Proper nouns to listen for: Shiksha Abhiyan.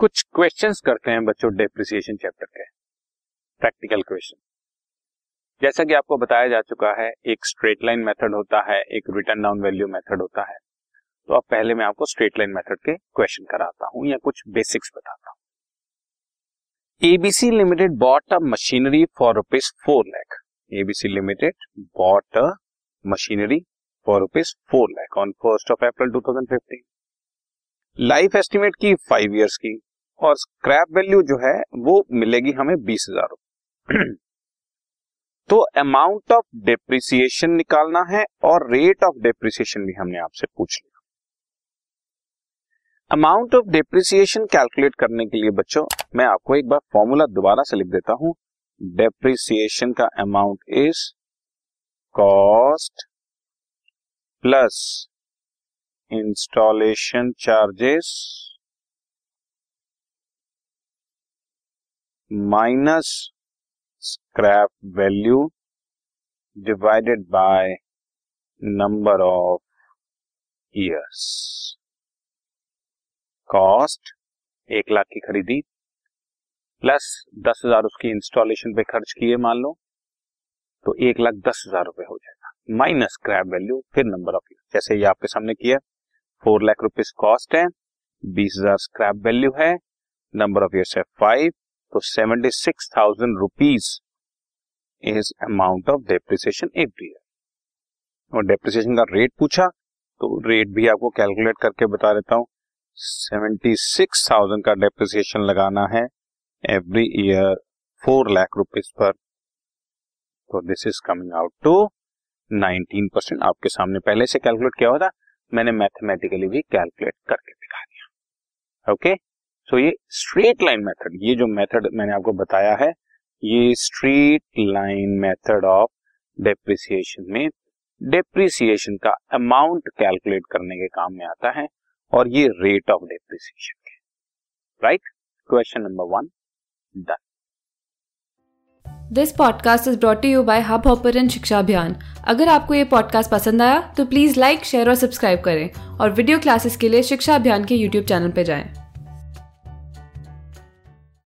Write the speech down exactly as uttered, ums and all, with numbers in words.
कुछ क्वेश्चंस करते हैं बच्चों डेप्रिसिएशन चैप्टर के प्रैक्टिकल क्वेश्चन। जैसा कि आपको बताया जा चुका है, एक स्ट्रेट लाइन मेथड होता है, एक रिटर्न डाउन वैल्यू मेथड होता है। तो अब पहले मैं आपको स्ट्रेट लाइन मेथड के क्वेश्चन कराता हूं या कुछ बेसिक्स बताता हूं। ABC limited bought a machinery for rupees four lakh ABC limited bought a machinery for rupees four lakh on first of April two thousand fifteen. Life estimate की फाइव इयर्स की और स्क्रैप वैल्यू जो है वो मिलेगी हमें बीस हजार रुपये। तो अमाउंट ऑफ डेप्रिसिएशन निकालना है और रेट ऑफ डेप्रिसिएशन भी हमने आपसे पूछ लिया। अमाउंट ऑफ डेप्रिसिएशन कैलकुलेट करने के लिए बच्चों मैं आपको एक बार फॉर्मूला दोबारा से लिख देता हूं। डेप्रिसिएशन का amount is cost plus installation charges minus scrap value divided by number of years. Cost एक लाख की खरीदी प्लस दस हजार उसकी इंस्टॉलेशन पे खर्च किए मान लो, तो एक लाख दस हजार रुपए हो जाएगा माइनस स्क्रैप वैल्यू फिर नंबर ऑफ ईयर। जैसे ये आपके सामने किया, फोर लाख रुपीज कॉस्ट है, बीस हजार स्क्रैप वैल्यू है, नंबर ऑफ ईयर्स है फाइव, तो seventy six thousand rupees is amount of depreciation every year. और डेप्रिसिएशन का रेट पूछा तो रेट भी आपको कैलकुलेट करके बता देता हूँ। सेवेंटी सिक्स थाउजेंड का डेप्रिसिएशन लगाना है every year four lakh rupees पर, तो this is coming out to nineteen percent. आपके सामने पहले से कैलकुलेट किया हुआ था, मैंने मैथमेटिकली भी कैलकुलेट करके दिखा दिया। ओके, सो ये स्ट्रेट लाइन मेथड, ये जो मेथड मैंने आपको बताया है ये straight line method of depreciation में डेप्रिसिएशन का अमाउंट कैलकुलेट करने के काम में आता है और ये रेट ऑफ डेप्रिसिएशन के। Right, question number one done. This podcast is brought you by Hubhopper and Shiksha Abhiyan. अगर आपको ये पॉडकास्ट पसंद आया तो प्लीज़ लाइक, शेयर और सब्सक्राइब करें और वीडियो क्लासेस के लिए शिक्षा अभियान के यूट्यूब चैनल पर जाएं।